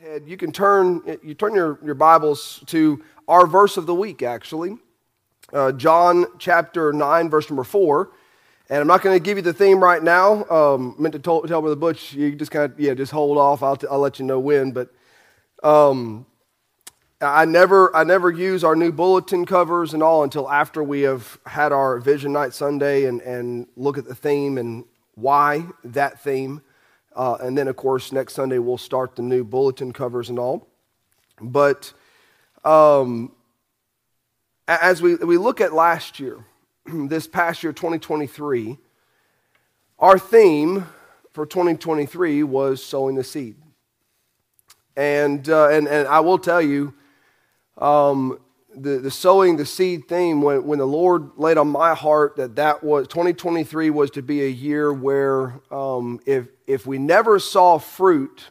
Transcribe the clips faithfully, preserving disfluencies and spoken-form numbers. head, you can turn you turn your, your Bibles to our verse of the week, actually. Uh, John chapter nine, verse number four. And I'm not going to give you the theme right now. Um, meant to tell, tell Brother Butch, you just kind of, yeah, just hold off. I'll, t- I'll let you know when. But um, I never I never use our new bulletin covers and all until after we have had our Vision Night Sunday and, and look at the theme and why that theme. Uh, and then, of course, next Sunday we'll start the new bulletin covers and all. But um, as we, we look at last year, this past year, twenty twenty-three, our theme for twenty twenty-three was sowing the seed. And uh, and and I will tell you, um, the, the sowing the seed theme, when, when the Lord laid on my heart that that was, twenty twenty-three was to be a year where um, if if we never saw fruit,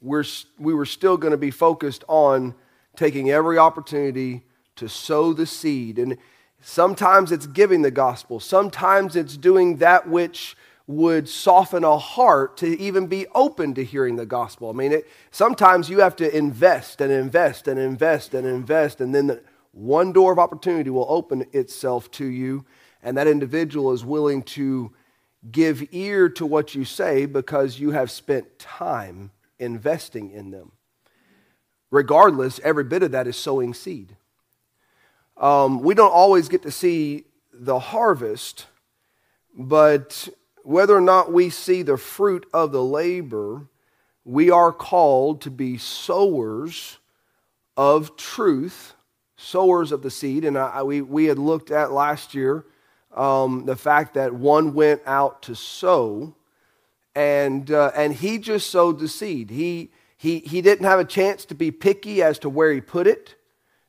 we're we were still going to be focused on taking every opportunity to sow the seed. And sometimes it's giving the gospel. Sometimes it's doing that which would soften a heart to even be open to hearing the gospel. I mean, it, sometimes you have to invest and invest and invest and invest, and then the, one door of opportunity will open itself to you, and that individual is willing to give ear to what you say because you have spent time investing in them. Regardless, every bit of that is sowing seed. Um, we don't always get to see the harvest, but whether or not we see the fruit of the labor, we are called to be sowers of truth, sowers of the seed. And I, we, we had looked at last year um, the fact that one went out to sow, and uh, and he just sowed the seed. He he he didn't have a chance to be picky as to where he put it.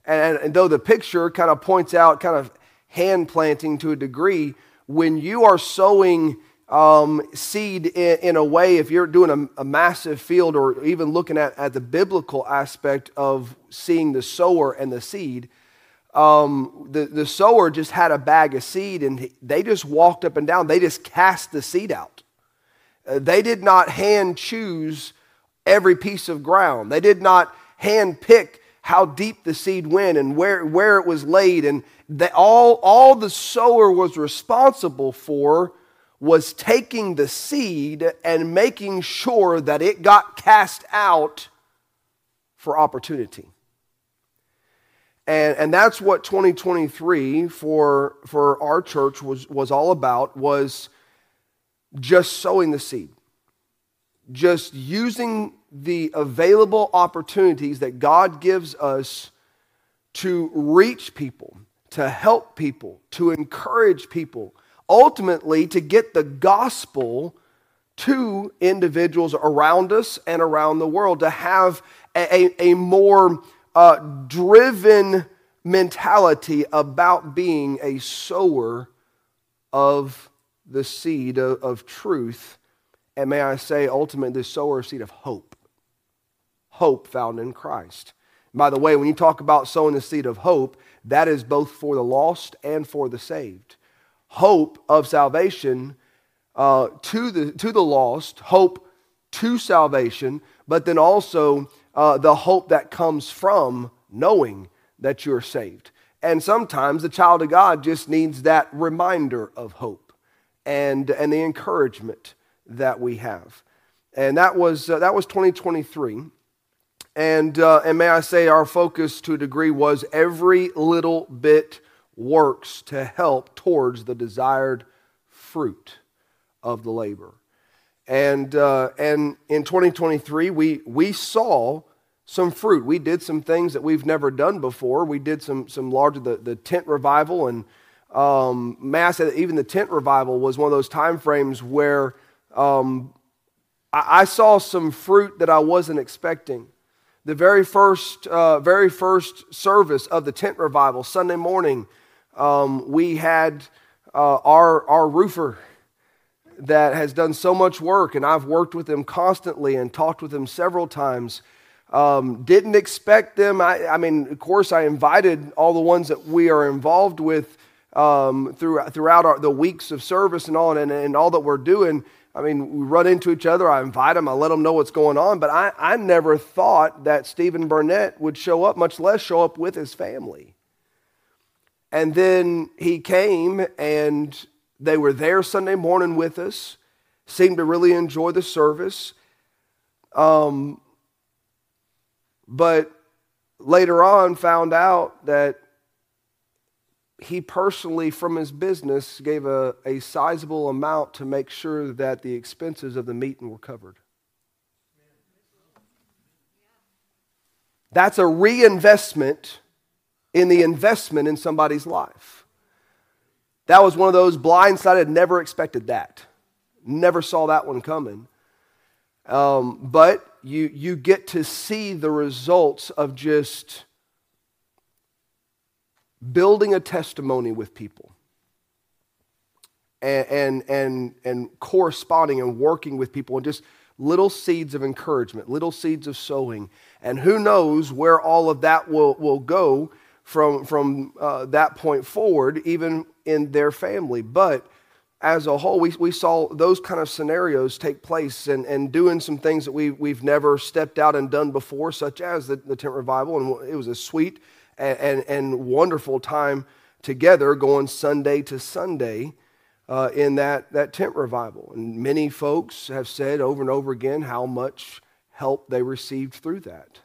And, and though the picture kind of points out kind of hand planting to a degree, when you are sowing um, seed in, in a way, if you're doing a, a massive field or even looking at, at the biblical aspect of seeing the sower and the seed, um, the, the sower just had a bag of seed and they just walked up and down. They just cast the seed out. Uh, they did not hand choose every piece of ground. They did not hand pick how deep the seed went and where, where it was laid. And they, all, all the sower was responsible for was taking the seed and making sure that it got cast out for opportunity. And, and that's what twenty twenty-three for, for our church was, was all about, was just sowing the seed. Just using the available opportunities that God gives us to reach people, to help people, to encourage people, ultimately to get the gospel to individuals around us and around the world, to have a, a more uh, driven mentality about being a sower of the seed of, of truth, and may I say, ultimately, the sower of seed of hope. Hope found in Christ. By the way, when you talk about sowing the seed of hope, that is both for the lost and for the saved. Hope of salvation uh, to the to the lost, hope to salvation, but then also uh, the hope that comes from knowing that you're saved. And sometimes the child of God just needs that reminder of hope and and the encouragement that we have. And that was uh, that was twenty twenty-three. And uh, and may I say, our focus to a degree was every little bit works to help towards the desired fruit of the labor. And uh, and in twenty twenty-three, we we saw some fruit. We did some things that we've never done before. We did some some larger the, the tent revival, and um, may I say that even the tent revival was one of those time frames where um, I, I saw some fruit that I wasn't expecting. The very first, uh, very first service of the tent revival, Sunday morning, um, we had uh, our our roofer that has done so much work, and I've worked with him constantly and talked with him several times. Um, didn't expect them. I, I mean, of course, I invited all the ones that we are involved with um, through, throughout our, the weeks of service and all, and, and all that we're doing. I mean, we run into each other. I invite them. I let them know what's going on. But I, I never thought that Stephen Burnett would show up, much less show up with his family. And then he came, and they were there Sunday morning with us, seemed to really enjoy the service. Um, but later on found out that he personally, from his business, gave a, a sizable amount to make sure that the expenses of the meeting were covered. That's a reinvestment in the investment in somebody's life. That was one of those blindsided, never expected that. Never saw that one coming. Um, but you you get to see the results of just building a testimony with people and, and, and, and corresponding and working with people and just little seeds of encouragement, little seeds of sowing. And who knows where all of that will, will go from, from uh, that point forward, even in their family. But as a whole, we, we saw those kind of scenarios take place and, and doing some things that we, we've never stepped out and done before, such as the, the tent revival. And it was a sweet and, and, and wonderful time together going Sunday to Sunday uh, in that, that tent revival. And many folks have said over and over again how much help they received through that.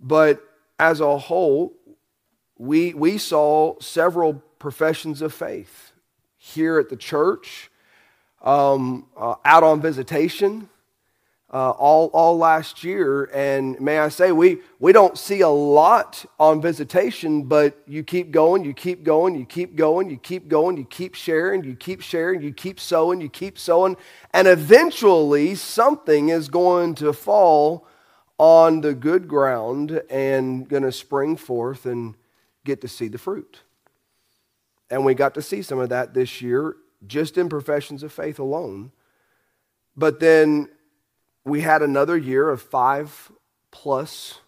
But as a whole, we, we saw several professions of faith here at the church, um, uh, out on visitation, uh, all all last year. And may I say, we, we don't see a lot on visitation, but you keep going, you keep going, you keep going, you keep going, you keep sharing, you keep sharing, you keep sowing, you keep sowing, and eventually something is going to fall on the good ground and going to spring forth and get to see the fruit. And we got to see some of that this year, just in professions of faith alone. But then we had another year of five plus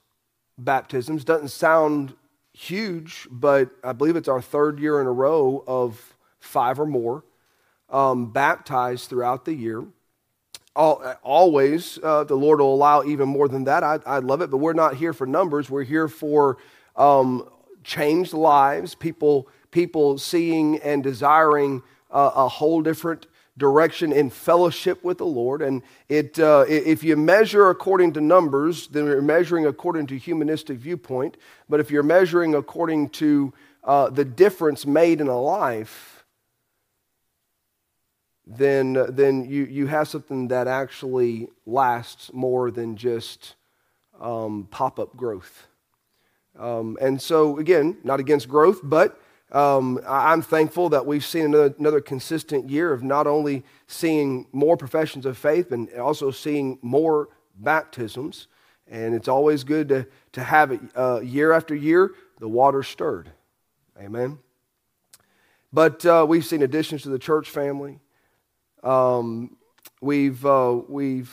baptisms. Doesn't sound huge, but I believe it's our third year in a row of five or more um, baptized throughout the year. All, always, uh, the Lord will allow even more than that. I, I love it, but we're not here for numbers. We're here for um, changed lives, people... people seeing and desiring uh, a whole different direction in fellowship with the Lord. And it, uh, if you measure according to numbers, then you're measuring according to humanistic viewpoint. But if you're measuring according to uh, the difference made in a life, then uh, then you, you have something that actually lasts more than just um, pop-up growth. Um, and so, again, not against growth, but Um, I'm thankful that we've seen another, another consistent year of not only seeing more professions of faith, but also seeing more baptisms. And it's always good to, to have it uh, year after year, the water stirred. Amen. But uh, we've seen additions to the church family. Um, we've uh, we've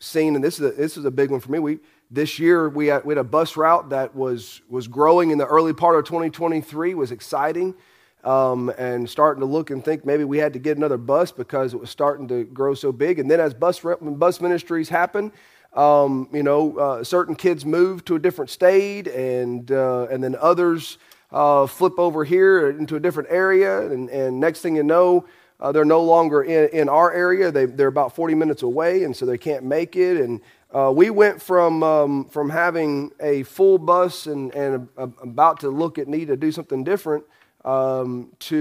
seen, and this is a, this is a big one for me. We. This year, we had, we had a bus route that was, was growing in the early part of twenty twenty-three, was exciting, um, and starting to look and think maybe we had to get another bus because it was starting to grow so big. And then as bus when bus ministries happen, um, you know, uh, certain kids move to a different state, and uh, and then others uh, flip over here into a different area, and, and next thing you know, uh, they're no longer in, in our area. They, they're about forty minutes away, and so they can't make it, and Uh, we went from um, from having a full bus and, and a, a, about to look at need to do something different um, to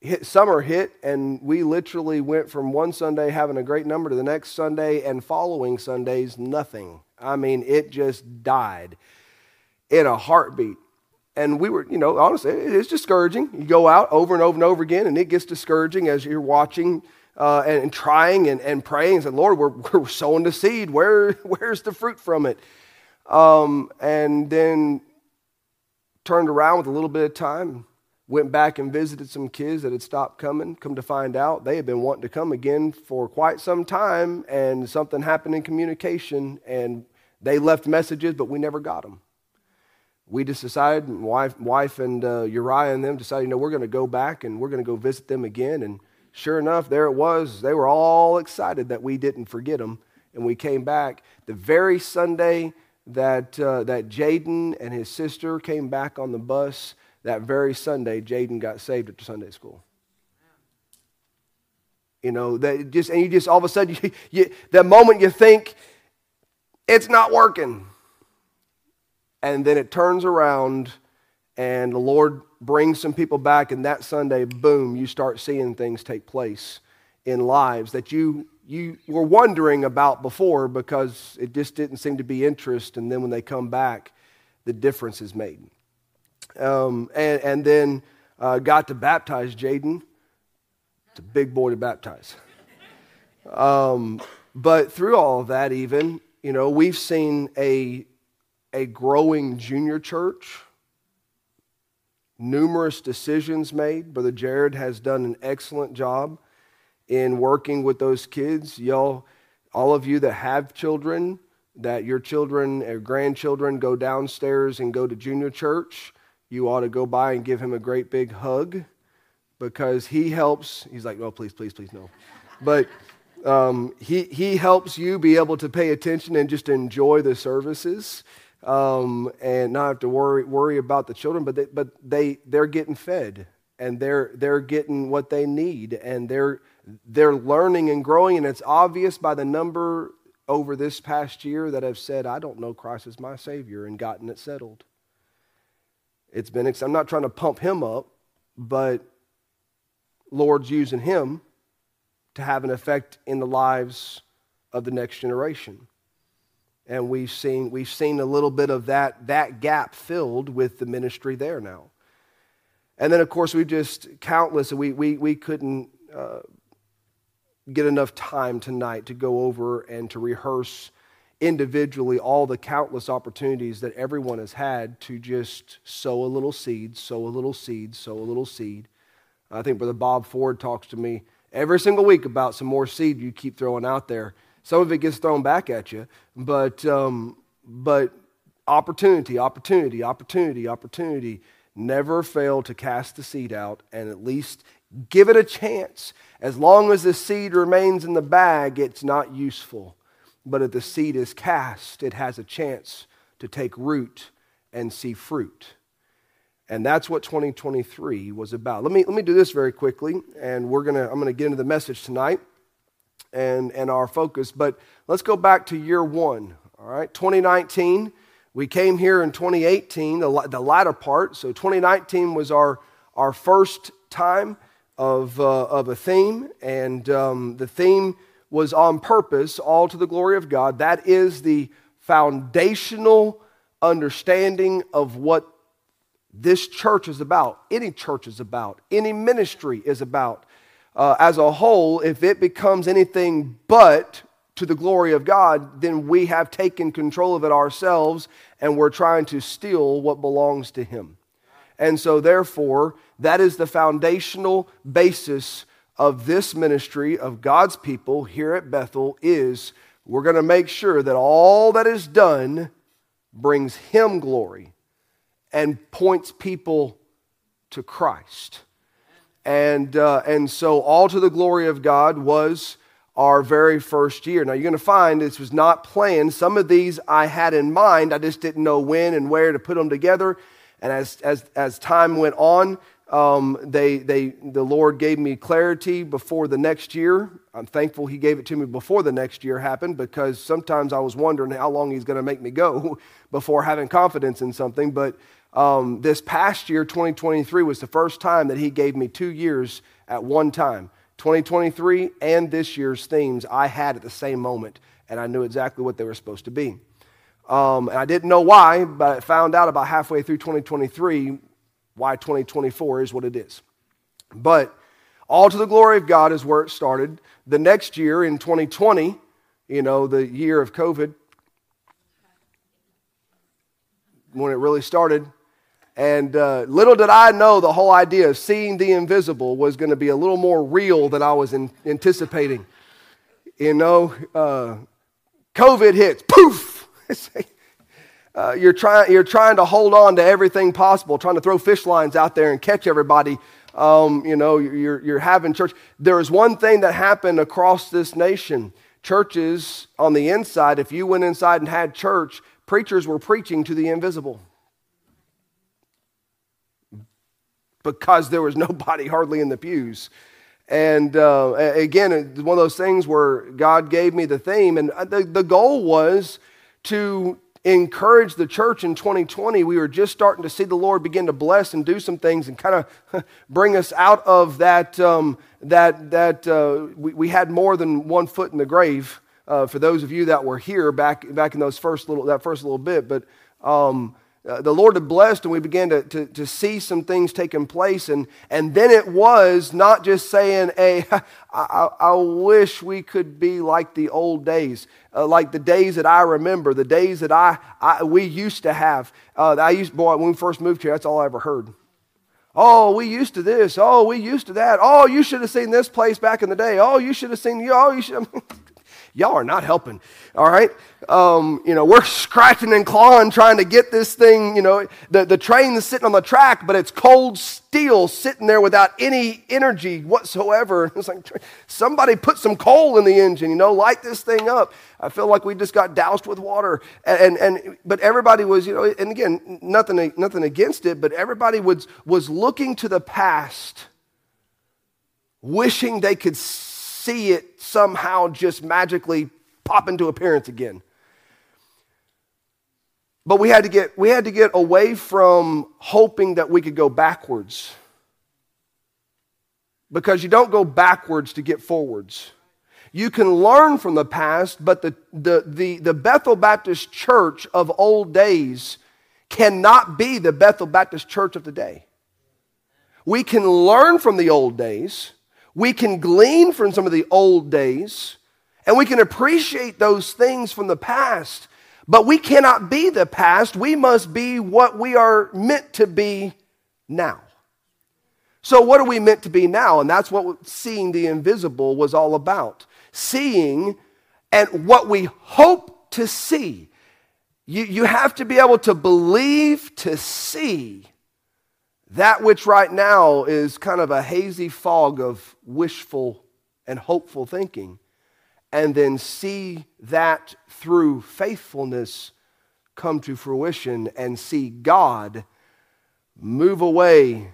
hit, summer hit, and we literally went from one Sunday having a great number to the next Sunday and following Sundays, nothing. I mean, it just died in a heartbeat. And we were, you know, honestly, it's discouraging. You go out over and over and over again, and it gets discouraging as you're watching Uh, and, and trying and, and praying and said, Lord, we're, we're sowing the seed. Where, where's the fruit from it? Um, and then turned around with a little bit of time, went back and visited some kids that had stopped coming. Come to find out, they had been wanting to come again for quite some time, and something happened in communication, and they left messages, but we never got them. We just decided, wife, wife and uh, Uriah and them decided, you know, we're going to go back and we're going to go visit them again, and Sure enough, there it was. They were all excited that we didn't forget them. And we came back the very Sunday that uh, that Jaden and his sister came back on the bus. That very Sunday, Jaden got saved at Sunday school. You know, that just and you just all of a sudden, you, you, the moment you think it's not working, and then it turns around, and the Lord brings some people back, and that Sunday, boom, you start seeing things take place in lives that you. you were wondering about before because it just didn't seem to be interest. And then when they come back, the difference is made. Um, and, and then uh, got to baptize Jaden. It's a big boy to baptize. Um, but through all of that even, you know, we've seen a, a growing junior church, numerous decisions made. Brother Jared has done an excellent job in working with those kids. Y'all, all of you that have children, that your children or grandchildren go downstairs and go to junior church, you ought to go by and give him a great big hug because he helps. He's like, no, please, please, please, no. But um, he he helps you be able to pay attention and just enjoy the services um, and not have to worry worry about the children. But they, but they they're getting fed and they're they're getting what they need and they're. They're learning and growing, and it's obvious by the number over this past year that have said, I don't know Christ as my Savior, and gotten it settled. It's been, I'm not trying to pump him up, but Lord's using him to have an effect in the lives of the next generation. And we've seen, we've seen a little bit of that, that gap filled with the ministry there now. And then, of course, we've just countless, we, we, we couldn't, uh, get enough time tonight to go over and to rehearse individually all the countless opportunities that everyone has had to just sow a little seed, sow a little seed, sow a little seed. I think Brother Bob Ford talks to me every single week about some more seed you keep throwing out there. Some of it gets thrown back at you, but um, but opportunity, opportunity, opportunity, opportunity. Never fail to cast the seed out and at least give it a chance. As long as the seed remains in the bag, it's not useful. But if the seed is cast, it has a chance to take root and see fruit. And that's what twenty twenty-three was about. Let me let me do this very quickly, and we're gonna I'm gonna get into the message tonight and, and our focus. But let's go back to year one. All right, twenty nineteen. We came here in twenty eighteen, the, the latter part. So twenty nineteen was our our first time of uh, of a theme, and um, the theme was on purpose, all to the glory of God. That is the foundational understanding of what this church is about, any church is about, any ministry is about. Uh, as a whole, if it becomes anything but to the glory of God, then we have taken control of it ourselves, and we're trying to steal what belongs to Him. And so therefore, that is the foundational basis of this ministry of God's people here at Bethel is we're going to make sure that all that is done brings Him glory and points people to Christ. And, uh, and so all to the glory of God was our very first year. Now you're going to find this was not planned. Some of these I had in mind. I just didn't know when and where to put them together. And as as as time went on, um, they they the Lord gave me clarity before the next year. I'm thankful He gave it to me before the next year happened, because sometimes I was wondering how long He's going to make me go before having confidence in something. But um, this past year, twenty twenty-three, was the first time that He gave me two years at one time. twenty twenty-three and this year's themes I had at the same moment, and I knew exactly what they were supposed to be. Um, and I didn't know why, but I found out about halfway through twenty twenty-three why twenty twenty-four is what it is. But all to the glory of God is where it started. The next year in twenty twenty, you know, the year of COVID, when it really started. And uh, little did I know the whole idea of seeing the invisible was going to be a little more real than I was in- anticipating. You know, uh, COVID hits, poof! Uh, you're trying. You're trying to hold on to everything possible, trying to throw fish lines out there and catch everybody um, you know, you're, you're having church. There is one thing that happened across this nation. Churches on the inside, if you went inside and had church, preachers were preaching to the invisible. Because there was nobody hardly in the pews. And uh, again, it's one of those things where God gave me the theme, and the, the goal was to encourage the church in twenty twenty. We were just starting to see the Lord begin to bless and do some things and kind of bring us out of that, um, that, that uh, we, we had more than one foot in the grave, uh, for those of you that were here back back in those first little, that first little bit, but... Um, Uh, the Lord had blessed, and we began to, to, to see some things taking place. And, and then it was not just saying, hey, I, I, I wish we could be like the old days, uh, like the days that I remember, the days that I, I we used to have. Uh, I used, boy, when we first moved here, that's all I ever heard. Oh, we used to this. Oh, we used to that. Oh, you should have seen this place back in the day. Oh, you should have seen, oh, you should have. Y'all are not helping, all right? Um, you know, we're scratching and clawing trying to get this thing, you know. The, the train is sitting on the track, but it's cold steel sitting there without any energy whatsoever. It's like somebody put some coal in the engine, you know, light this thing up. I feel like we just got doused with water. And, and, and but everybody was, you know, and again, nothing nothing against it, but everybody was, was looking to the past, wishing they could see. see it somehow just magically pop into appearance again. But we had to get we had to get away from hoping that we could go backwards. Because you don't go backwards to get forwards. You can learn from the past, but the the the, the Bethel Baptist Church of old days cannot be the Bethel Baptist Church of today. We can learn from the old days. We can glean from some of the old days, and we can appreciate those things from the past, but we cannot be the past. We must be what we are meant to be now. So what are we meant to be now? And that's what seeing the invisible was all about. Seeing and what we hope to see. You, you have to be able to believe to see that which right now is kind of a hazy fog of wishful and hopeful thinking, and then see that through faithfulness come to fruition and see God move away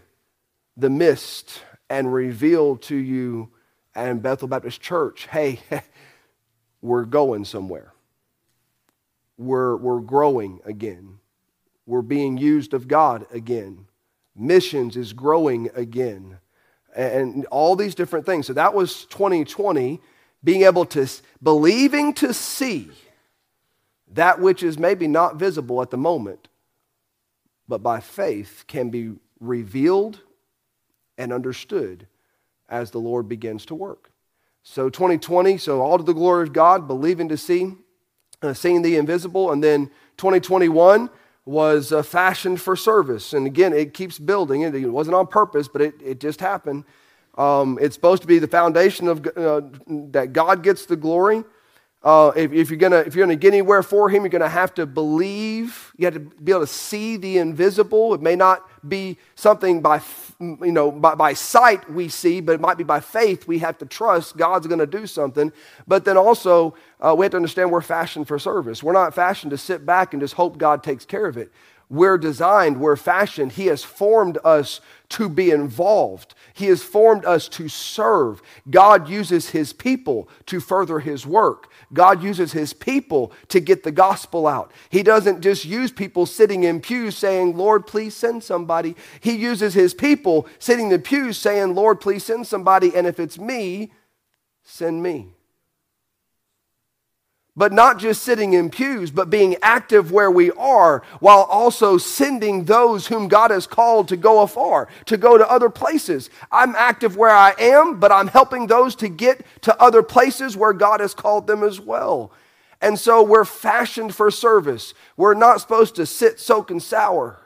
the mist and reveal to you and Bethel Baptist Church, hey, we're going somewhere. We're, we're growing again. We're being used of God again. Missions is growing again, and all these different things. So that was twenty twenty, being able to, believing to see that which is maybe not visible at the moment, but by faith can be revealed and understood as the Lord begins to work. So twenty twenty, so all to the glory of God, believing to see, uh, seeing the invisible, and then twenty twenty-one, was uh, fashioned for service. And again, it keeps building. It wasn't on purpose, but it, it just happened. Um, it's supposed to be the foundation of uh, that God gets the glory. Uh, if, if you're gonna if you're gonna get anywhere for Him, you're gonna have to believe. You have to be able to see the invisible. It may not be something by you know by, by sight we see, but it might be by faith. We have to trust God's gonna do something. But then also uh, we have to understand we're fashioned for service. We're not fashioned to sit back and just hope God takes care of it. We're designed, we're fashioned. He has formed us to be involved. He has formed us to serve. God uses His people to further His work. God uses His people to get the gospel out. He doesn't just use people sitting in pews saying, Lord, please send somebody. He uses His people sitting in the pews saying, Lord, please send somebody. And if it's me, send me. But not just sitting in pews, but being active where we are, while also sending those whom God has called to go afar, to go to other places. I'm active where I am, but I'm helping those to get to other places where God has called them as well. And so we're fashioned for service. We're not supposed to sit, soak, and sour.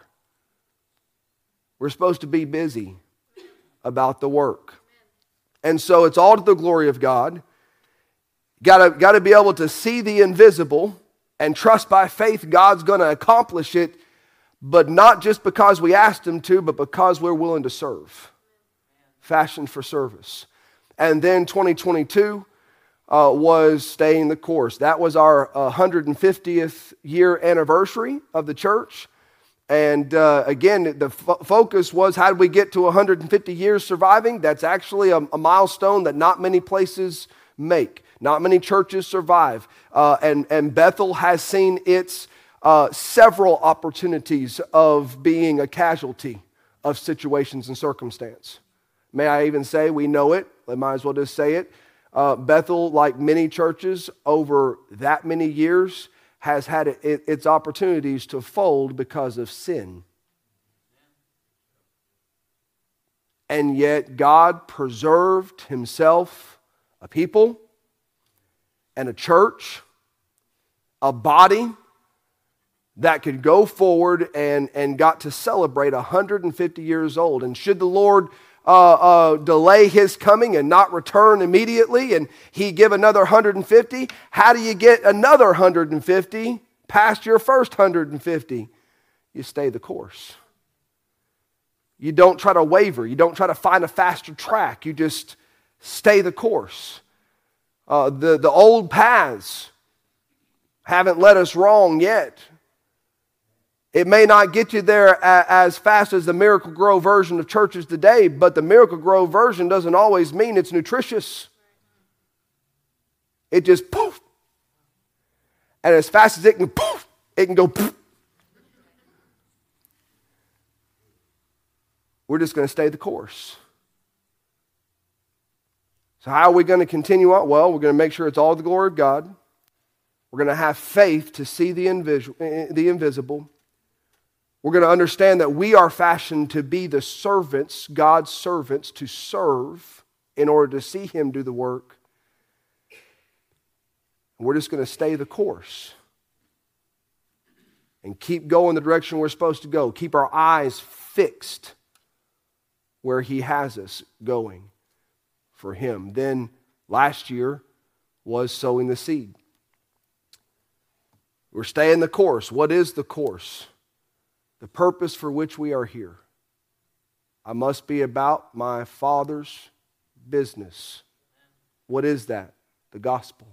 We're supposed to be busy about the work. And so it's all to the glory of God. Got to, got to be able to see the invisible and trust by faith God's going to accomplish it, but not just because we asked Him to, but because we're willing to serve. fashioned for service. And then twenty twenty-two uh, was staying the course. That was our one hundred fiftieth year anniversary of the church. And uh, again, the fo- focus was, how do we get to one hundred fifty years surviving? That's actually a, a milestone that not many places make. Not many churches survive. Uh, and, and Bethel has seen its uh, several opportunities of being a casualty of situations and circumstance. May I even say, we know it. I might as well just say it. Uh, Bethel, like many churches over that many years, has had it, it, its opportunities to fold because of sin. And yet God preserved himself a people and a church, a body that could go forward and, and got to celebrate one hundred fifty years old. And should the Lord uh, uh, delay his coming and not return immediately, and he give another one hundred fifty, how do you get another one hundred fifty past your first one hundred fifty? You stay the course. You don't try to waver. You don't try to find a faster track. You just stay the course. Uh, the, the old paths haven't led us wrong yet. It may not get you there as fast as the Miracle-Gro version of churches today, but the Miracle-Gro version doesn't always mean it's nutritious. It just poof. And as fast as it can poof, it can go poof. We're just going to stay the course. So how are we going to continue on? Well, we're going to make sure it's all the glory of God. We're going to have faith to see the invisible. We're going to understand that we are fashioned to be the servants, God's servants, to serve in order to see him do the work. And we're just going to stay the course and keep going the direction we're supposed to go. Keep our eyes fixed where he has us going for him. Then last year was sowing the seed. We're staying the course. What is the course? The purpose for which we are here. I must be about my Father's business. What is that? The gospel.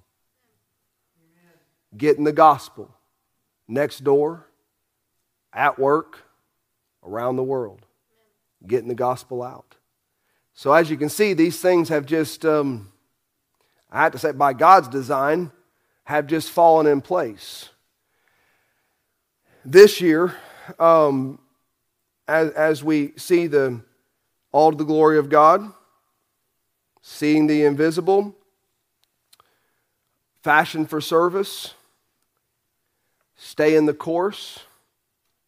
Amen. Getting the gospel next door, at work, around the world. Getting the gospel out. So as you can see, these things have just, um, I have to say, by God's design, have just fallen in place. This year, Um, as, as we see the all to the glory of God, seeing the invisible, fashioned for service, stay in the course,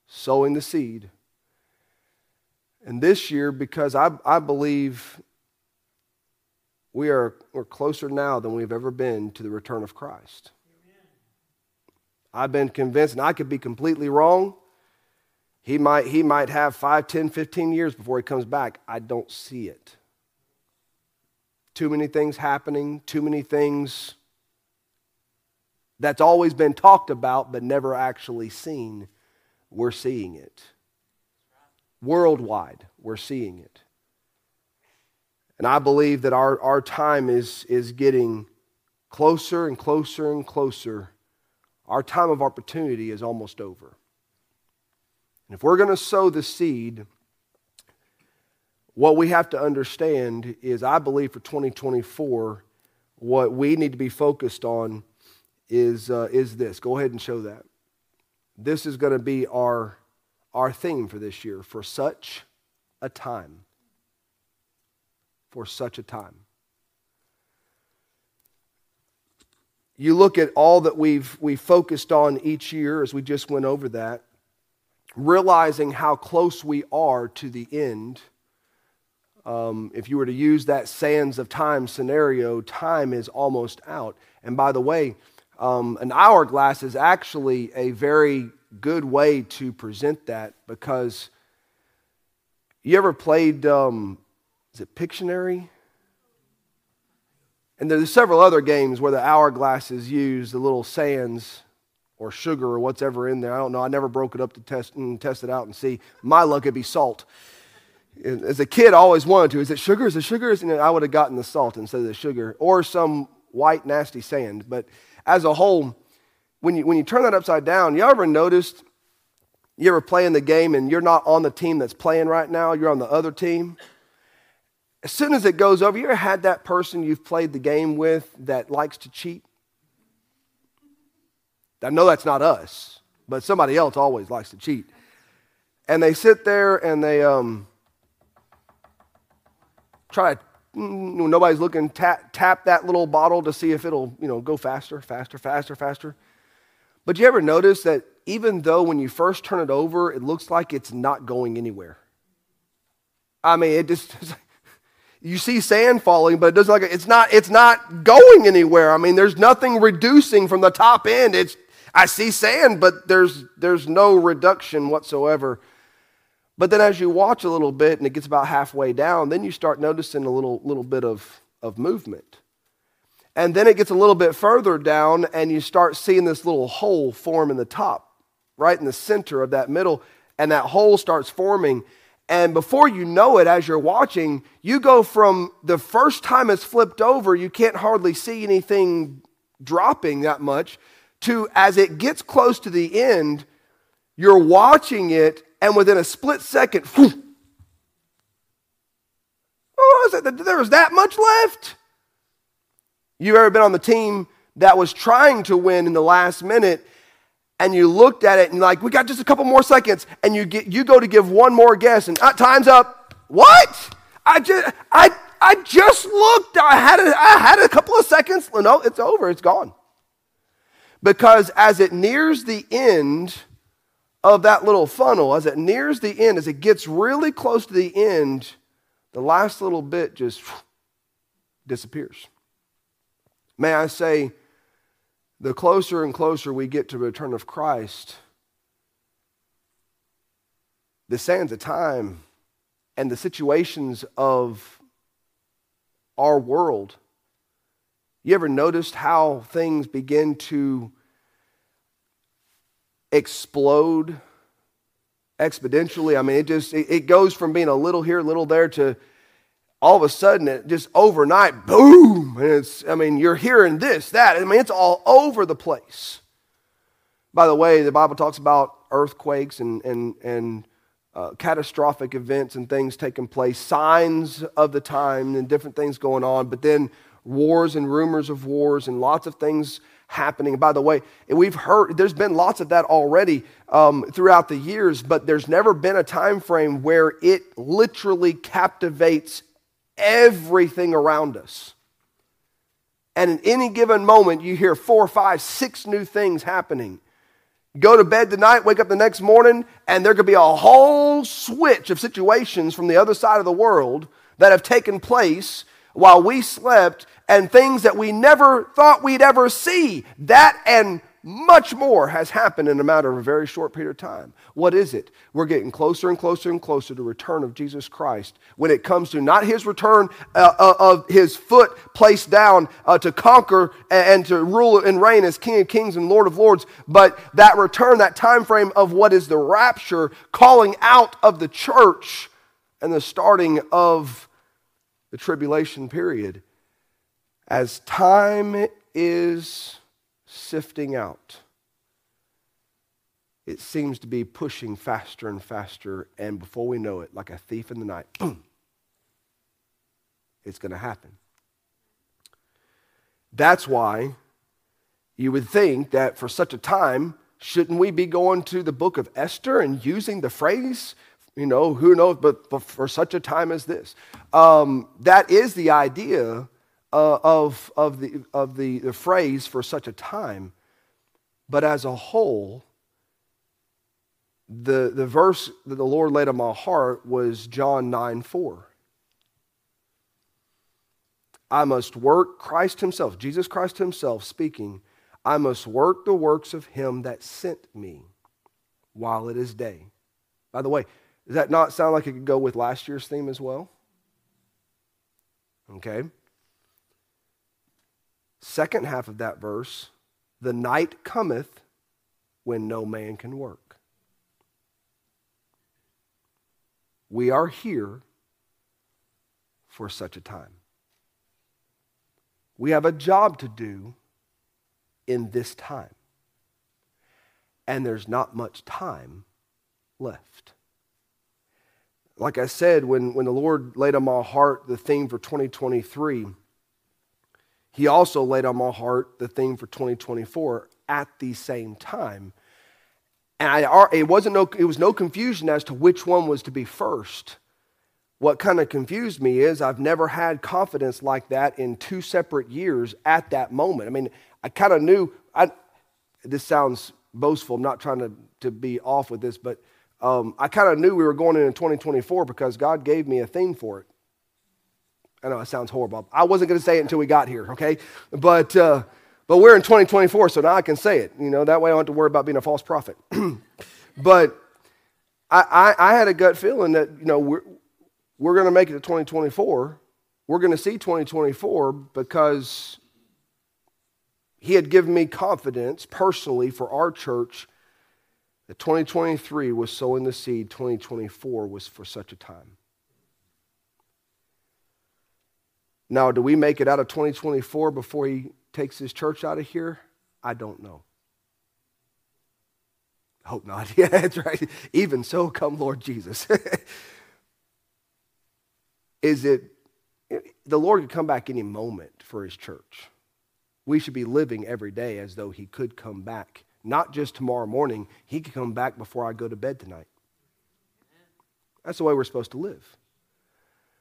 sowing the seed. And this year, because I, I believe we are we're closer now than we've ever been to the return of Christ. Amen. I've been convinced, and I could be completely wrong. He might, he might have five, ten, fifteen years before he comes back. I don't see it. Too many things happening, too many things that's always been talked about but never actually seen. We're seeing it. Worldwide, we're seeing it. And I believe that our, our time is, is getting closer and closer and closer. Our time of opportunity is almost over. And if we're going to sow the seed, what we have to understand is, I believe for twenty twenty-four, what we need to be focused on is uh, is this. Go ahead and show that. This is going to be our, our theme for this year, for such a time. For such a time. You look at all that we've we focused on each year as we just went over that, realizing how close we are to the end. Um, if you were to use that sands of time scenario, time is almost out. And by the way, um, an hourglass is actually a very good way to present that, because you ever played, um, is it Pictionary? And there's several other games where the hourglass is used, the little sands or sugar or whatever in there. I don't know. I never broke it up to test and test it out and see. My luck, it'd be salt. as a kid I always wanted to. Is it sugar? Is it sugar? And I would have gotten the salt instead of the sugar or some white, nasty sand. But as a whole, when you when you turn that upside down, you ever noticed, you ever playing the game and you're not on the team that's playing right now, you're on the other team? As soon as it goes over, you ever had that person you've played the game with that likes to cheat? I know that's not us, but somebody else always likes to cheat. And they sit there and they um, try to, when nobody's looking, tap, tap that little bottle to see if it'll, you know, go faster, faster, faster, faster. But you ever notice that even though when you first turn it over, it looks like it's not going anywhere? I mean, it just, you see sand falling, but it doesn't look like, it's not, it's not going anywhere. I mean, there's nothing reducing from the top end. It's, I see sand, but there's there's no reduction whatsoever. But then as you watch a little bit and it gets about halfway down, then you start noticing a little little bit of, of movement. And then it gets a little bit further down and you start seeing this little hole form in the top, right in the center of that middle, and that hole starts forming. And before you know it, as you're watching, you go from the first time it's flipped over, you can't hardly see anything dropping that much, to as it gets close to the end, you're watching it, and within a split second, whoosh, oh, is that, there was that much left? You ever been on the team that was trying to win in the last minute, and you looked at it and like, we got just a couple more seconds, and you get you go to give one more guess, and uh, time's up. What? I just I I just looked. I had a, I had a couple of seconds. No, it's over. It's gone. Because as it nears the end of that little funnel, as it nears the end, as it gets really close to the end, the last little bit just disappears. May I say, the closer and closer we get to the return of Christ, the sands of time and the situations of our world, you ever noticed how things begin to explode exponentially? I mean, it just, it goes from being a little here, little there to all of a sudden, it just overnight, boom. And it's, I mean, you're hearing this, that. I mean, it's all over the place. By the way, the Bible talks about earthquakes and, and, and uh, catastrophic events and things taking place, signs of the time and different things going on. But then wars and rumors of wars and lots of things happening. By the way, we've heard, there's been lots of that already um, throughout the years, but there's never been a time frame where it literally captivates everything around us. And in any given moment, you hear four, five, six new things happening. Go to bed tonight, wake up the next morning, and there could be a whole switch of situations from the other side of the world that have taken place while we slept, and things that we never thought we'd ever see. That and much more has happened in a matter of a very short period of time. What is it? We're getting closer and closer and closer to the return of Jesus Christ. When it comes to not his return uh, of his foot placed down uh, to conquer and to rule and reign as King of Kings and Lord of Lords, but that return, that time frame of what is the rapture, calling out of the church, and the starting of the tribulation period. As time is sifting out, it seems to be pushing faster and faster, and before we know it, like a thief in the night, boom, it's going to happen. That's why you would think that for such a time, shouldn't we be going to the book of Esther and using the phrase, you know, who knows, but, but for such a time as this. Um, that is the idea uh, of, of, the, of the, the phrase, for such a time. But as a whole, the, the verse that the Lord laid on my heart was John nine four. I must work, Christ himself, Jesus Christ himself speaking, I must work the works of him that sent me while it is day. By the way, does that not sound like it could go with last year's theme as well? Okay. Second half of that verse, the night cometh when no man can work. We are here for such a time. We have a job to do in this time. And there's not much time left. Like I said, when, when the Lord laid on my heart the theme for twenty twenty-three, he also laid on my heart the theme for twenty twenty-four at the same time. And I, it wasn't no, it was no confusion as to which one was to be first. What kind of confused me is I've never had confidence like that in two separate years at that moment. I mean, I kind of knew, I, this sounds boastful, I'm not trying to, to be off with this, but um, I kind of knew we were going into twenty twenty-four because God gave me a theme for it. I know it sounds horrible. I wasn't going to say it until we got here, okay? But uh, but we're in twenty twenty-four, so now I can say it. You know, that way I don't have to worry about being a false prophet. But I, I, I had a gut feeling that, you know, we're, we're going to make it to twenty twenty-four. We're going to see twenty twenty-four because he had given me confidence personally for our church that twenty twenty-three was sowing the seed, twenty twenty-four was for such a time. Now, do we make it out of twenty twenty-four before he takes his church out of here? I don't know. I hope not. Yeah, that's right. Even so, come Lord Jesus. Is it, the Lord could come back any moment for his church. We should be living every day as though he could come back. Not just tomorrow morning. He could come back before I go to bed tonight. That's the way we're supposed to live.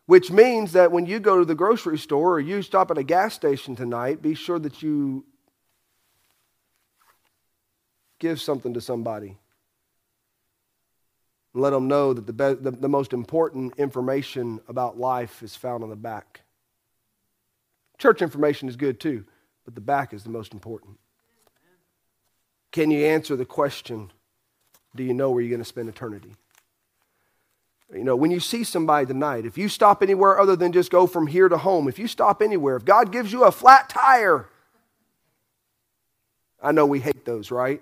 Which means that when you go to the grocery store or you stop at a gas station tonight, be sure that you give something to somebody. Let them know that the, be- the, the most important information about life is found on the back. Church information is good too, but the back is the most important. Can you answer the question, do you know where you're going to spend eternity? You know, when you see somebody tonight, if you stop anywhere other than just go from here to home, if you stop anywhere, if God gives you a flat tire, I know we hate those, right?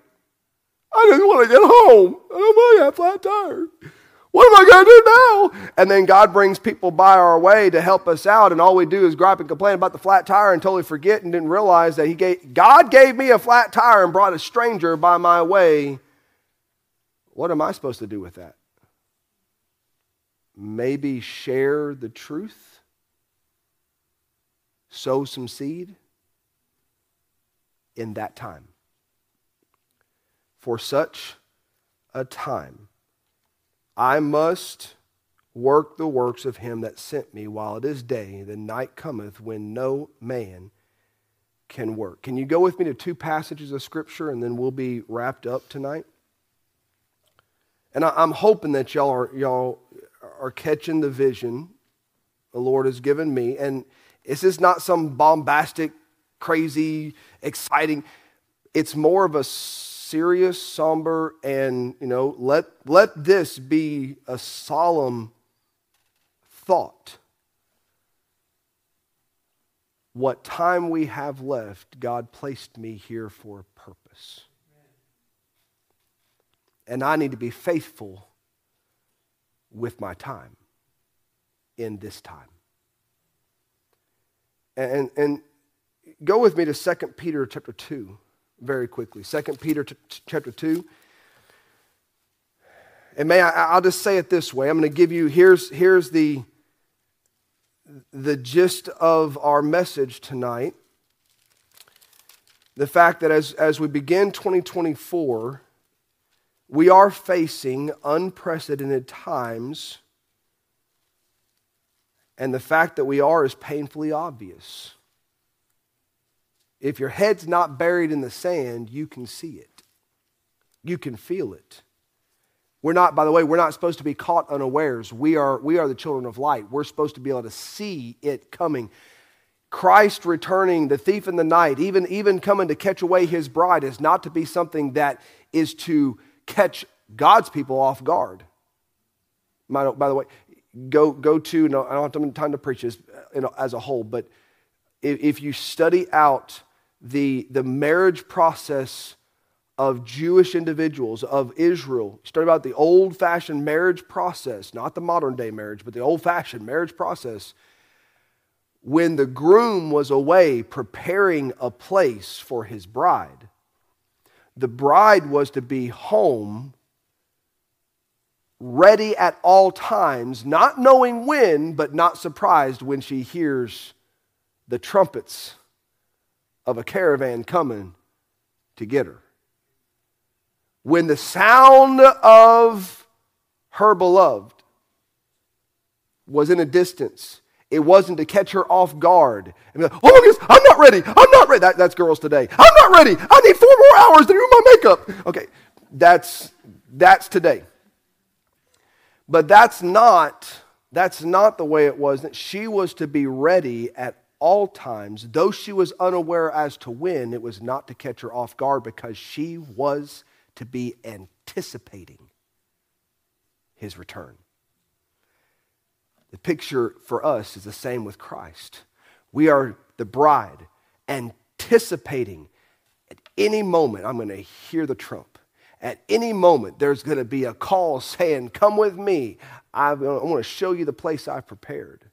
I just want to get home. I don't want to have flat tires. What am I going to do now? And then God brings people by our way to help us out, and all we do is gripe and complain about the flat tire and totally forget and didn't realize that He gave, God gave me a flat tire and brought a stranger by my way. What am I supposed to do with that? Maybe share the truth? Sow some seed? In that time. For such a time, I must work the works of him that sent me while it is day. The night cometh when no man can work. Can you go with me to two passages of Scripture and then we'll be wrapped up tonight? And I'm hoping that y'all are, y'all are catching the vision the Lord has given me. And this is not some bombastic, crazy, exciting. It's more of a serious, somber, and, you know, let let this be a solemn thought. What time we have left, God placed me here for a purpose. And I need to be faithful with my time in this time. And, and go with me to Second Peter chapter two. Very quickly, Second Peter t- chapter two. And may I, I'll just say it this way. I'm going to give you, here's, here's the, the gist of our message tonight. The fact that as, as we begin twenty twenty-four, we are facing unprecedented times. And the fact that we are is painfully obvious. If your head's not buried in the sand, you can see it. You can feel it. We're not, by the way, we're not supposed to be caught unawares. We are, we are the children of light. We're supposed to be able to see it coming. Christ returning, the thief in the night, even, even coming to catch away his bride is not to be something that is to catch God's people off guard. By the way, go, go to, no, I don't have time to preach this as a whole, but if you study out the, the marriage process of Jewish individuals, of Israel. He started about the old-fashioned marriage process, not the modern-day marriage, but the old-fashioned marriage process. When the groom was away preparing a place for his bride, the bride was to be home, ready at all times, not knowing when, but not surprised when she hears the trumpets of a caravan coming to get her. When the sound of her beloved was in a distance, it wasn't to catch her off guard. And be like, oh, my goodness, I'm not ready. I'm not ready. That, that's girls today. I'm not ready. I need four more hours to do my makeup. Okay, that's that's today. But that's not that's not the way it was. That she was to be ready at all times, though she was unaware as to when. It was not to catch her off guard because she was to be anticipating his return. The picture for us is the same with Christ. We are the bride, anticipating at any moment, I'm going to hear the trump. At any moment, there's going to be a call saying, come with me. I want to show you the place I've prepared.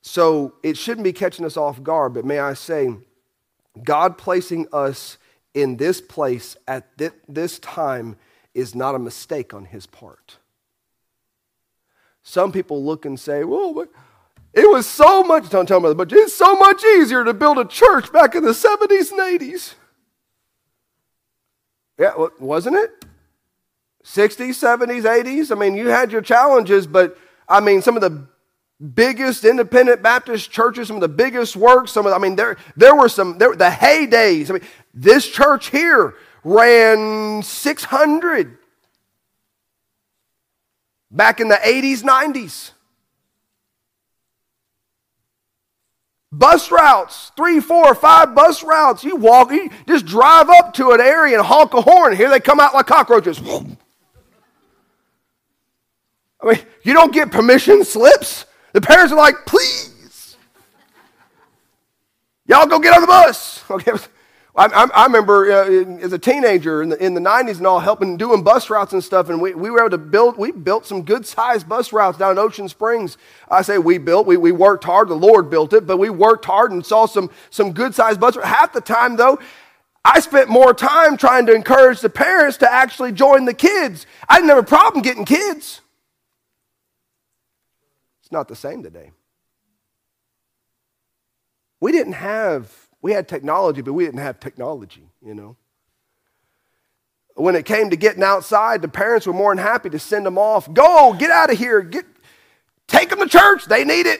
So it shouldn't be catching us off guard, but may I say, God placing us in this place at this time is not a mistake on his part. Some people look and say, well, but it was so much, don't tell me, but it's so much easier to build a church back in the seventies and eighties. Yeah, wasn't it? sixties, seventies, eighties. I mean, you had your challenges, but I mean, some of the biggest independent Baptist churches, some of the biggest works, some of the, I mean, there there were some, there, the heydays. I mean, this church here ran six hundred. Back in the eighties, nineties. Bus routes, three, four, five bus routes. You walk, you just drive up to an area and honk a horn. Here they come out like cockroaches. I mean, you don't get permission slips. The parents are like, please. Y'all go get on the bus. Okay. I, I remember uh, as a teenager in the, in the nineties and all, helping doing bus routes and stuff, and we, we were able to build, we built some good-sized bus routes down in Ocean Springs. I say we built, we, we worked hard, the Lord built it, but we worked hard and saw some, some good-sized bus routes. Half the time, though, I spent more time trying to encourage the parents to actually join the kids. I didn't have a problem getting kids. It's not the same today. We didn't have... We had technology, but we didn't have technology, you know. When it came to getting outside, the parents were more than happy to send them off. Go, get out of here. Get, take them to church. They need it.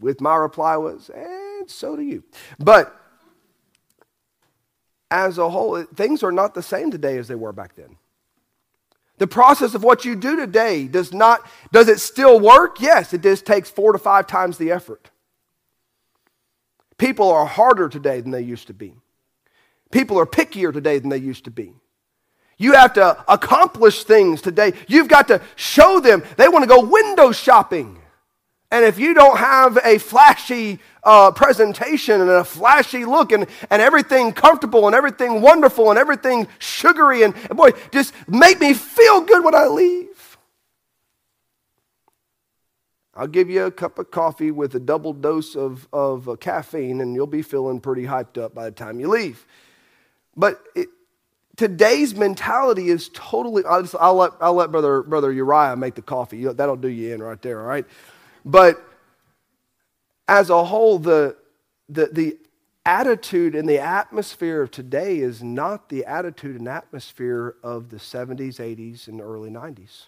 With my reply was, and so do you. But as a whole, things are not the same today as they were back then. The process of what you do today does not, does it still work? Yes, it just takes four to five times the effort. People are harder today than they used to be. People are pickier today than they used to be. You have to accomplish things today. You've got to show them. They want to go window shopping. And if you don't have a flashy uh, presentation and a flashy look and, and everything comfortable and everything wonderful and everything sugary and, and boy, just make me feel good when I leave. I'll give you a cup of coffee with a double dose of, of caffeine and you'll be feeling pretty hyped up by the time you leave. But it, today's mentality is totally, I'll, just, I'll let, I'll let Brother, Brother Uriah make the coffee. That'll do you in right there, all right? But as a whole, the, the, the attitude and the atmosphere of today is not the attitude and atmosphere of the seventies, eighties, and early nineties.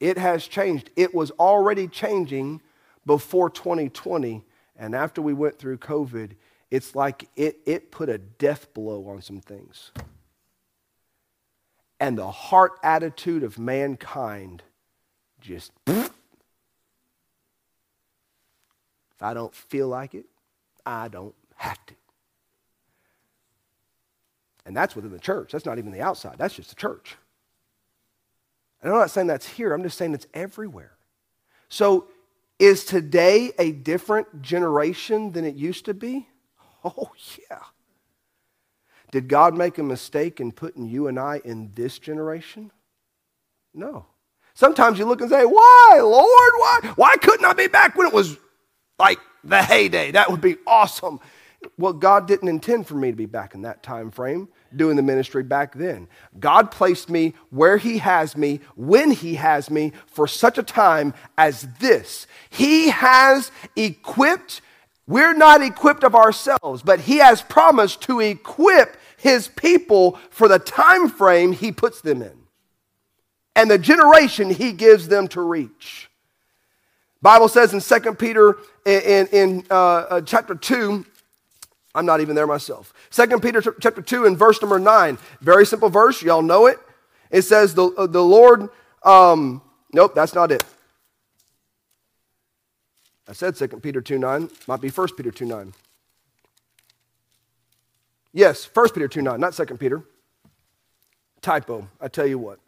It has changed. It was already changing before twenty twenty, and after we went through COVID, it's like it, it put a death blow on some things. And the heart attitude of mankind just, pfft. If I don't feel like it, I don't have to. And that's within the church. That's not even the outside. That's just the church. And I'm not saying that's here. I'm just saying it's everywhere. So Is today a different generation than it used to be? Oh, yeah. Did God make a mistake in putting you and I in this generation? No. Sometimes you look and say, why, Lord, why? Why couldn't I be back when it was like the heyday? That would be awesome. Well, God didn't intend for me to be back in that time frame doing the ministry back then. God placed me where he has me, when he has me, for such a time as this. He has equipped, we're not equipped of ourselves, but he has promised to equip his people for the time frame he puts them in and the generation he gives them to reach. Bible says in Second Peter in, in uh, chapter two, I'm not even there myself. Second Peter chapter two and verse number nine. Very simple verse. Y'all know it. It says the, the Lord, um, nope, that's not it. I said Second Peter two nine. Might be First Peter two nine. Yes, First Peter two nine, not Second Peter. Typo, I tell you what.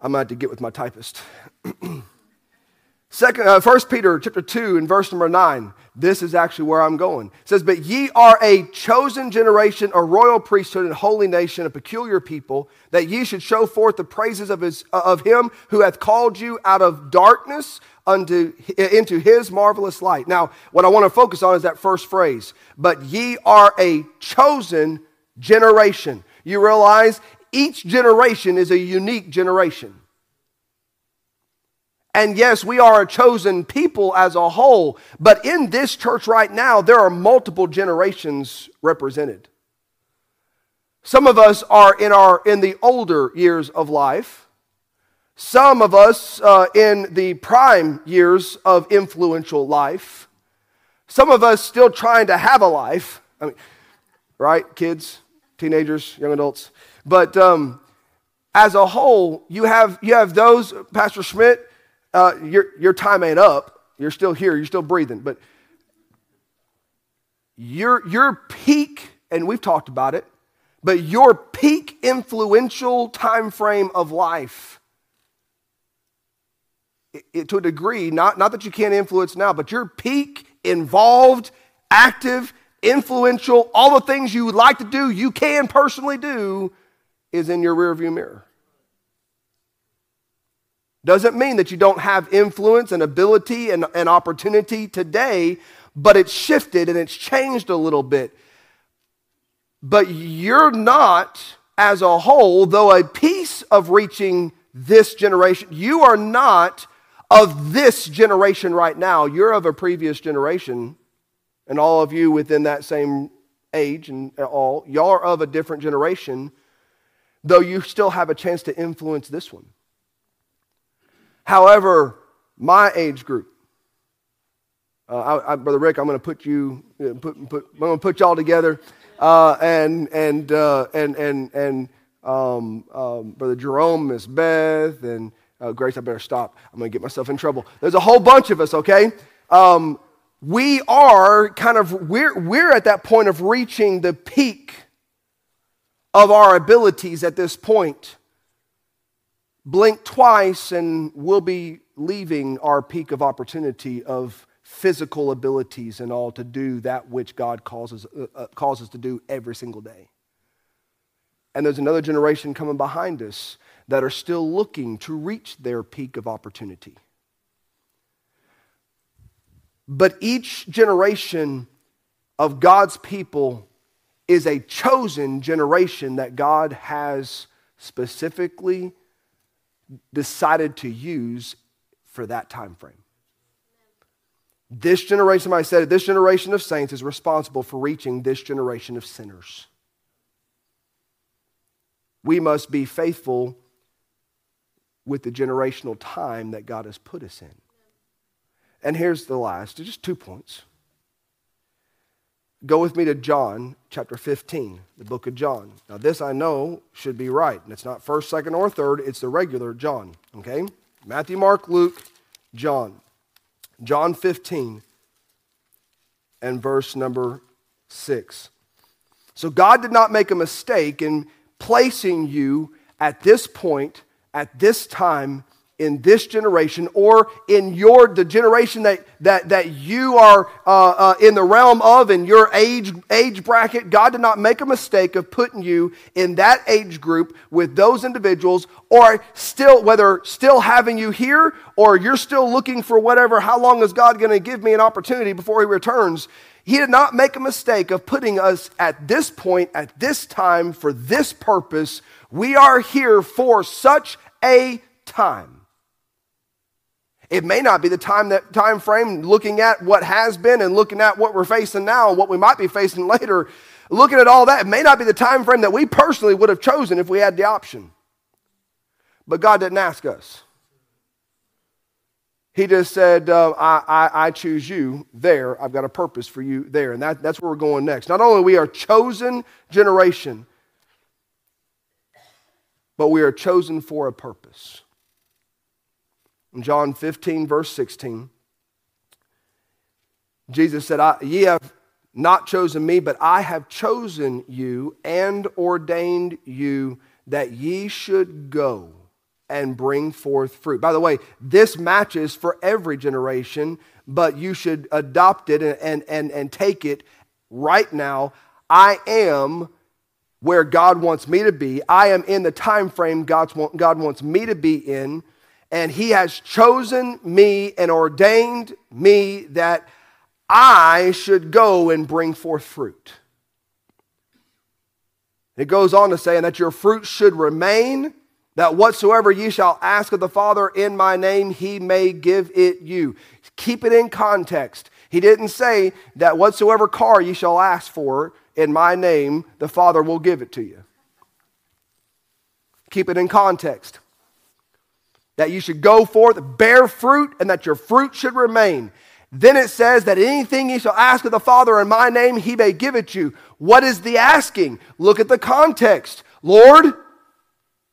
I'm going to have to get with my typist. Second, uh, First Peter chapter two and verse number nine. This is actually where I'm going. It says, but ye are a chosen generation, a royal priesthood, and holy nation, a peculiar people, that ye should show forth the praises of his uh, of him who hath called you out of darkness unto into his marvelous light. Now, what I want to focus on is that first phrase. But ye are a chosen generation. You realize each generation is a unique generation. And yes, we are a chosen people as a whole, but in this church right now, there are multiple generations represented. Some of us are in our in the older years of life. Some of us uh, in the prime years of influential life. Some of us still trying to have a life. I mean, right, kids, teenagers, young adults. But um, as a whole, you have you have those, Pastor Schmidt. Uh, your, your time ain't up. You're still here. You're still breathing. But your, your peak, and we've talked about it, but your peak influential time frame of life, it, it, to a degree, not, not that you can't influence now, but your peak, involved, active, influential, all the things you would like to do, you can personally do, is in your rearview mirror. Doesn't mean that you don't have influence and ability and, and opportunity today, but it's shifted and it's changed a little bit. But you're not, as a whole, though a piece of reaching this generation, you are not of this generation right now. You're of a previous generation, and all of you within that same age and all, y'all are of a different generation, though you still have a chance to influence this one. However, my age group, uh, I, I, Brother Rick, I'm going to put you, put, put, I'm going to put y'all together, uh, and and uh, and and and um, um, Brother Jerome, Miss Beth, and uh, Grace. I better stop. I'm going to get myself in trouble. There's a whole bunch of us. Okay, um, we are kind of we're we're at that point of reaching the peak of our abilities at this point. Blink twice and we'll be leaving our peak of opportunity of physical abilities and all to do that which God calls us, uh, calls us to do every single day. And there's another generation coming behind us that are still looking to reach their peak of opportunity. But each generation of God's people is a chosen generation that God has specifically decided to use for that time frame. This generation, somebody said it, this generation of saints is responsible for reaching this generation of sinners. We must be faithful with the generational time that God has put us in. And here's the last, just two points. Go with me to John chapter fifteen, the book of John. Now this I know should be right. And it's not first, second, or third. It's the regular John, okay? Matthew, Mark, Luke, John. John fifteen and verse number six. So God did not make a mistake in placing you at this point, at this time, in this generation, or in your the generation that that that you are uh, uh, in the realm of, in your age age bracket, God did not make a mistake of putting you in that age group with those individuals, or still whether still having you here, or you're still looking for whatever. How long is God going to give me an opportunity before He returns? He did not make a mistake of putting us at this point, at this time, for this purpose. We are here for such a time. It may not be the time that time frame, looking at what has been and looking at what we're facing now and what we might be facing later. Looking at all that, it may not be the time frame that we personally would have chosen if we had the option. But God didn't ask us. He just said, uh, I, I, I choose you there. I've got a purpose for you there. And that, that's where we're going next. Not only are we a chosen generation, but we are chosen for a purpose. In John fifteen, verse sixteen, Jesus said, I, ye have not chosen me, but I have chosen you and ordained you that ye should go and bring forth fruit. By the way, this matches for every generation, but you should adopt it and, and, and, and take it right now. I am where God wants me to be. I am in the time frame God's want, God wants me to be in, and He has chosen me and ordained me that I should go and bring forth fruit. It goes on to say, and that your fruit should remain, that whatsoever ye shall ask of the Father in my name, He may give it you. Keep it in context. He didn't say that whatsoever car ye shall ask for in my name, the Father will give it to you. Keep it in context. That you should go forth, bear fruit, and that your fruit should remain. Then it says that anything ye shall ask of the Father in my name, He may give it you. What is the asking? Look at the context. Lord,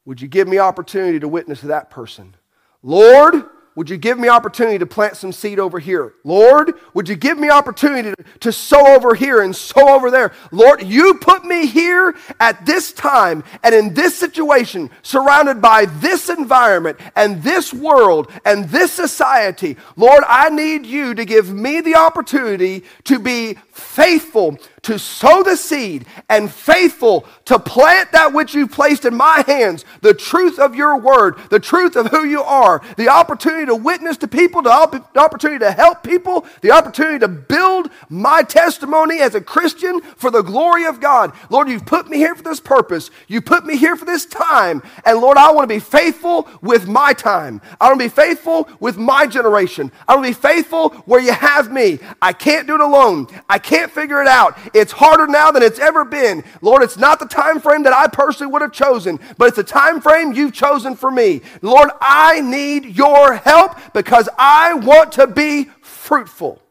would you give me opportunity to witness to that person? Lord, would you give me opportunity to plant some seed over here? Lord, would you give me opportunity to, to sow over here and sow over there? Lord, you put me here at this time and in this situation, surrounded by this environment and this world and this society. Lord, I need you to give me the opportunity to be faithful to sow the seed and faithful to plant that which you've placed in my hands, the truth of your word, the truth of who you are, the opportunity to witness to people, the opportunity to help people, the opportunity to build my testimony as a Christian for the glory of God. Lord, you've put me here for this purpose. You put me here for this time. And Lord, I want to be faithful with my time. I want to be faithful with my generation. I want to be faithful where you have me. I can't do it alone. I can't figure it out. It's harder now than it's ever been. Lord, it's not the time frame that I personally would have chosen, but it's the time frame you've chosen for me. Lord, I need your help because I want to be fruitful.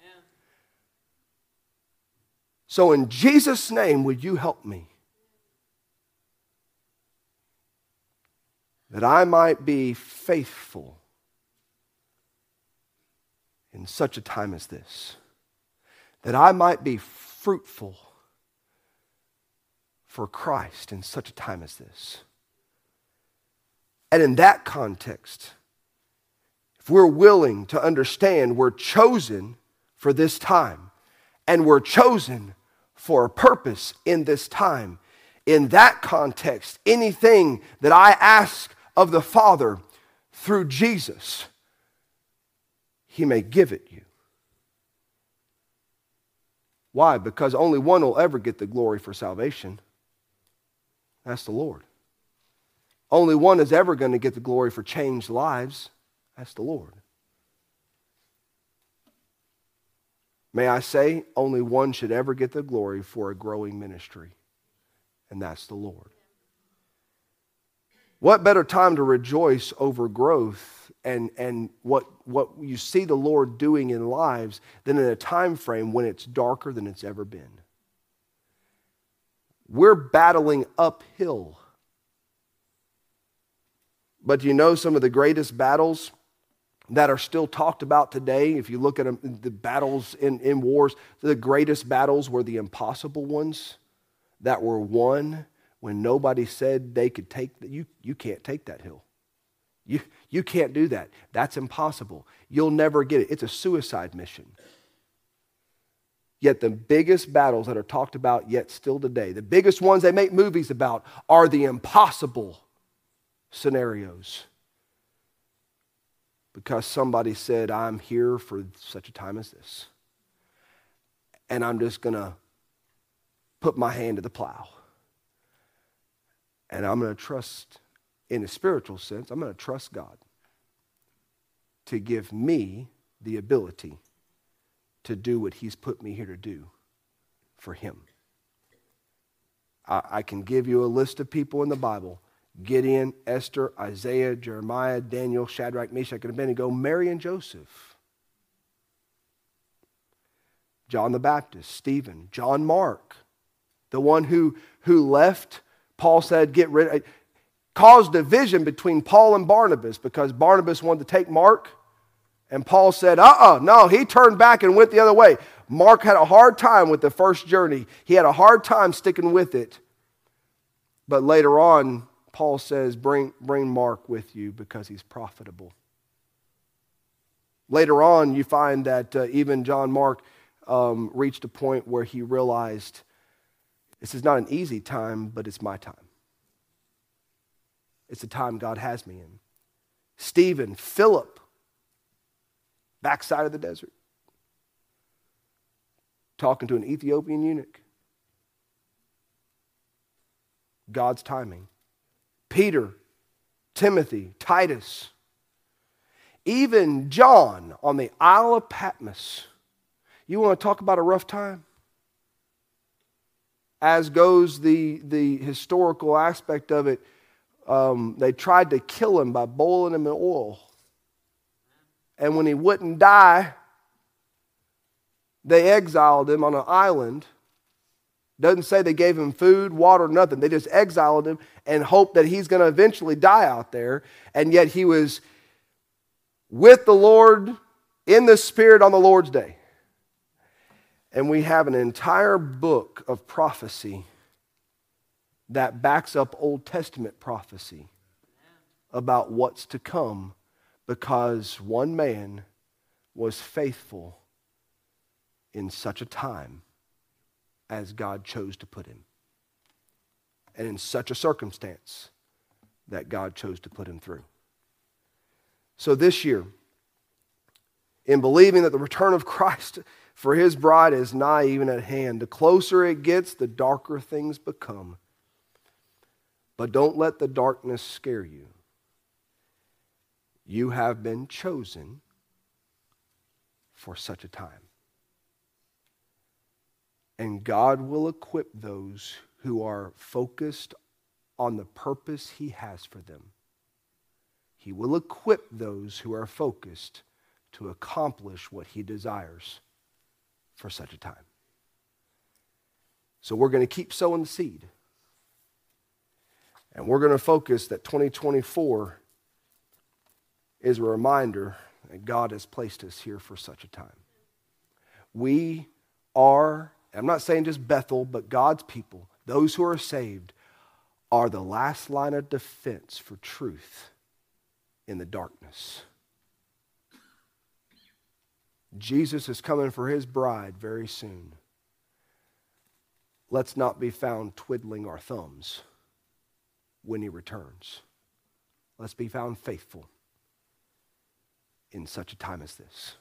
Amen. So in Jesus' name, would you help me? That I might be faithful in such a time as this. That I might be fruitful for Christ in such a time as this. And in that context, if we're willing to understand we're chosen for this time, and we're chosen for a purpose in this time, in that context, anything that I ask of the Father through Jesus, He may give it you. Why? Because only one will ever get the glory for salvation. That's the Lord. Only one is ever going to get the glory for changed lives. That's the Lord. May I say, only one should ever get the glory for a growing ministry, and that's the Lord. What better time to rejoice over growth and, and what, what you see the Lord doing in lives than in a time frame when it's darker than it's ever been. We're battling uphill. But do you know some of the greatest battles that are still talked about today? If you look at them, the battles in, in wars, the greatest battles were the impossible ones that were won when nobody said they could take that. You, you can't take that hill. You, you can't do that. That's impossible. You'll never get it. It's a suicide mission. Yet the biggest battles that are talked about yet still today, the biggest ones they make movies about, are the impossible scenarios. Because somebody said, I'm here for such a time as this. And I'm just going to put my hand to the plow. And I'm going to trust, in a spiritual sense, I'm going to trust God to give me the ability to do what he's put me here to do for him. I, I can give you a list of people in the Bible: Gideon, Esther, Isaiah, Jeremiah, Daniel, Shadrach, Meshach, and Abednego, Mary and Joseph, John the Baptist, Stephen, John Mark, the one who, who left, Paul said, get rid of, caused division between Paul and Barnabas because Barnabas wanted to take Mark, and Paul said, uh-uh, no, he turned back and went the other way. Mark had a hard time with the first journey. He had a hard time sticking with it. But later on, Paul says, bring, bring Mark with you because he's profitable. Later on, you find that uh, even John Mark um, reached a point where he realized, this is not an easy time, but it's my time. It's the time God has me in. Stephen, Philip, backside of the desert, talking to an Ethiopian eunuch. God's timing. Peter, Timothy, Titus, even John on the Isle of Patmos. You want to talk about a rough time? As goes the, the historical aspect of it, um, they tried to kill him by boiling him in oil. And when he wouldn't die, they exiled him on an island. Doesn't say they gave him food, water, nothing. They just exiled him and hoped that he's going to eventually die out there. And yet he was with the Lord, in the Spirit on the Lord's day. And we have an entire book of prophecy that backs up Old Testament prophecy about what's to come because one man was faithful in such a time as God chose to put him, and in such a circumstance that God chose to put him through. So this year, in believing that the return of Christ for his bride is nigh, even at hand, the closer it gets, the darker things become. But don't let the darkness scare you. You have been chosen for such a time. And God will equip those who are focused on the purpose he has for them. He will equip those who are focused to accomplish what he desires for such a time. So we're going to keep sowing the seed. And we're going to focus that twenty twenty-four is a reminder that God has placed us here for such a time. We are... I'm not saying just Bethel, but God's people, those who are saved, are the last line of defense for truth in the darkness. Jesus is coming for his bride very soon. Let's not be found twiddling our thumbs when he returns. Let's be found faithful in such a time as this.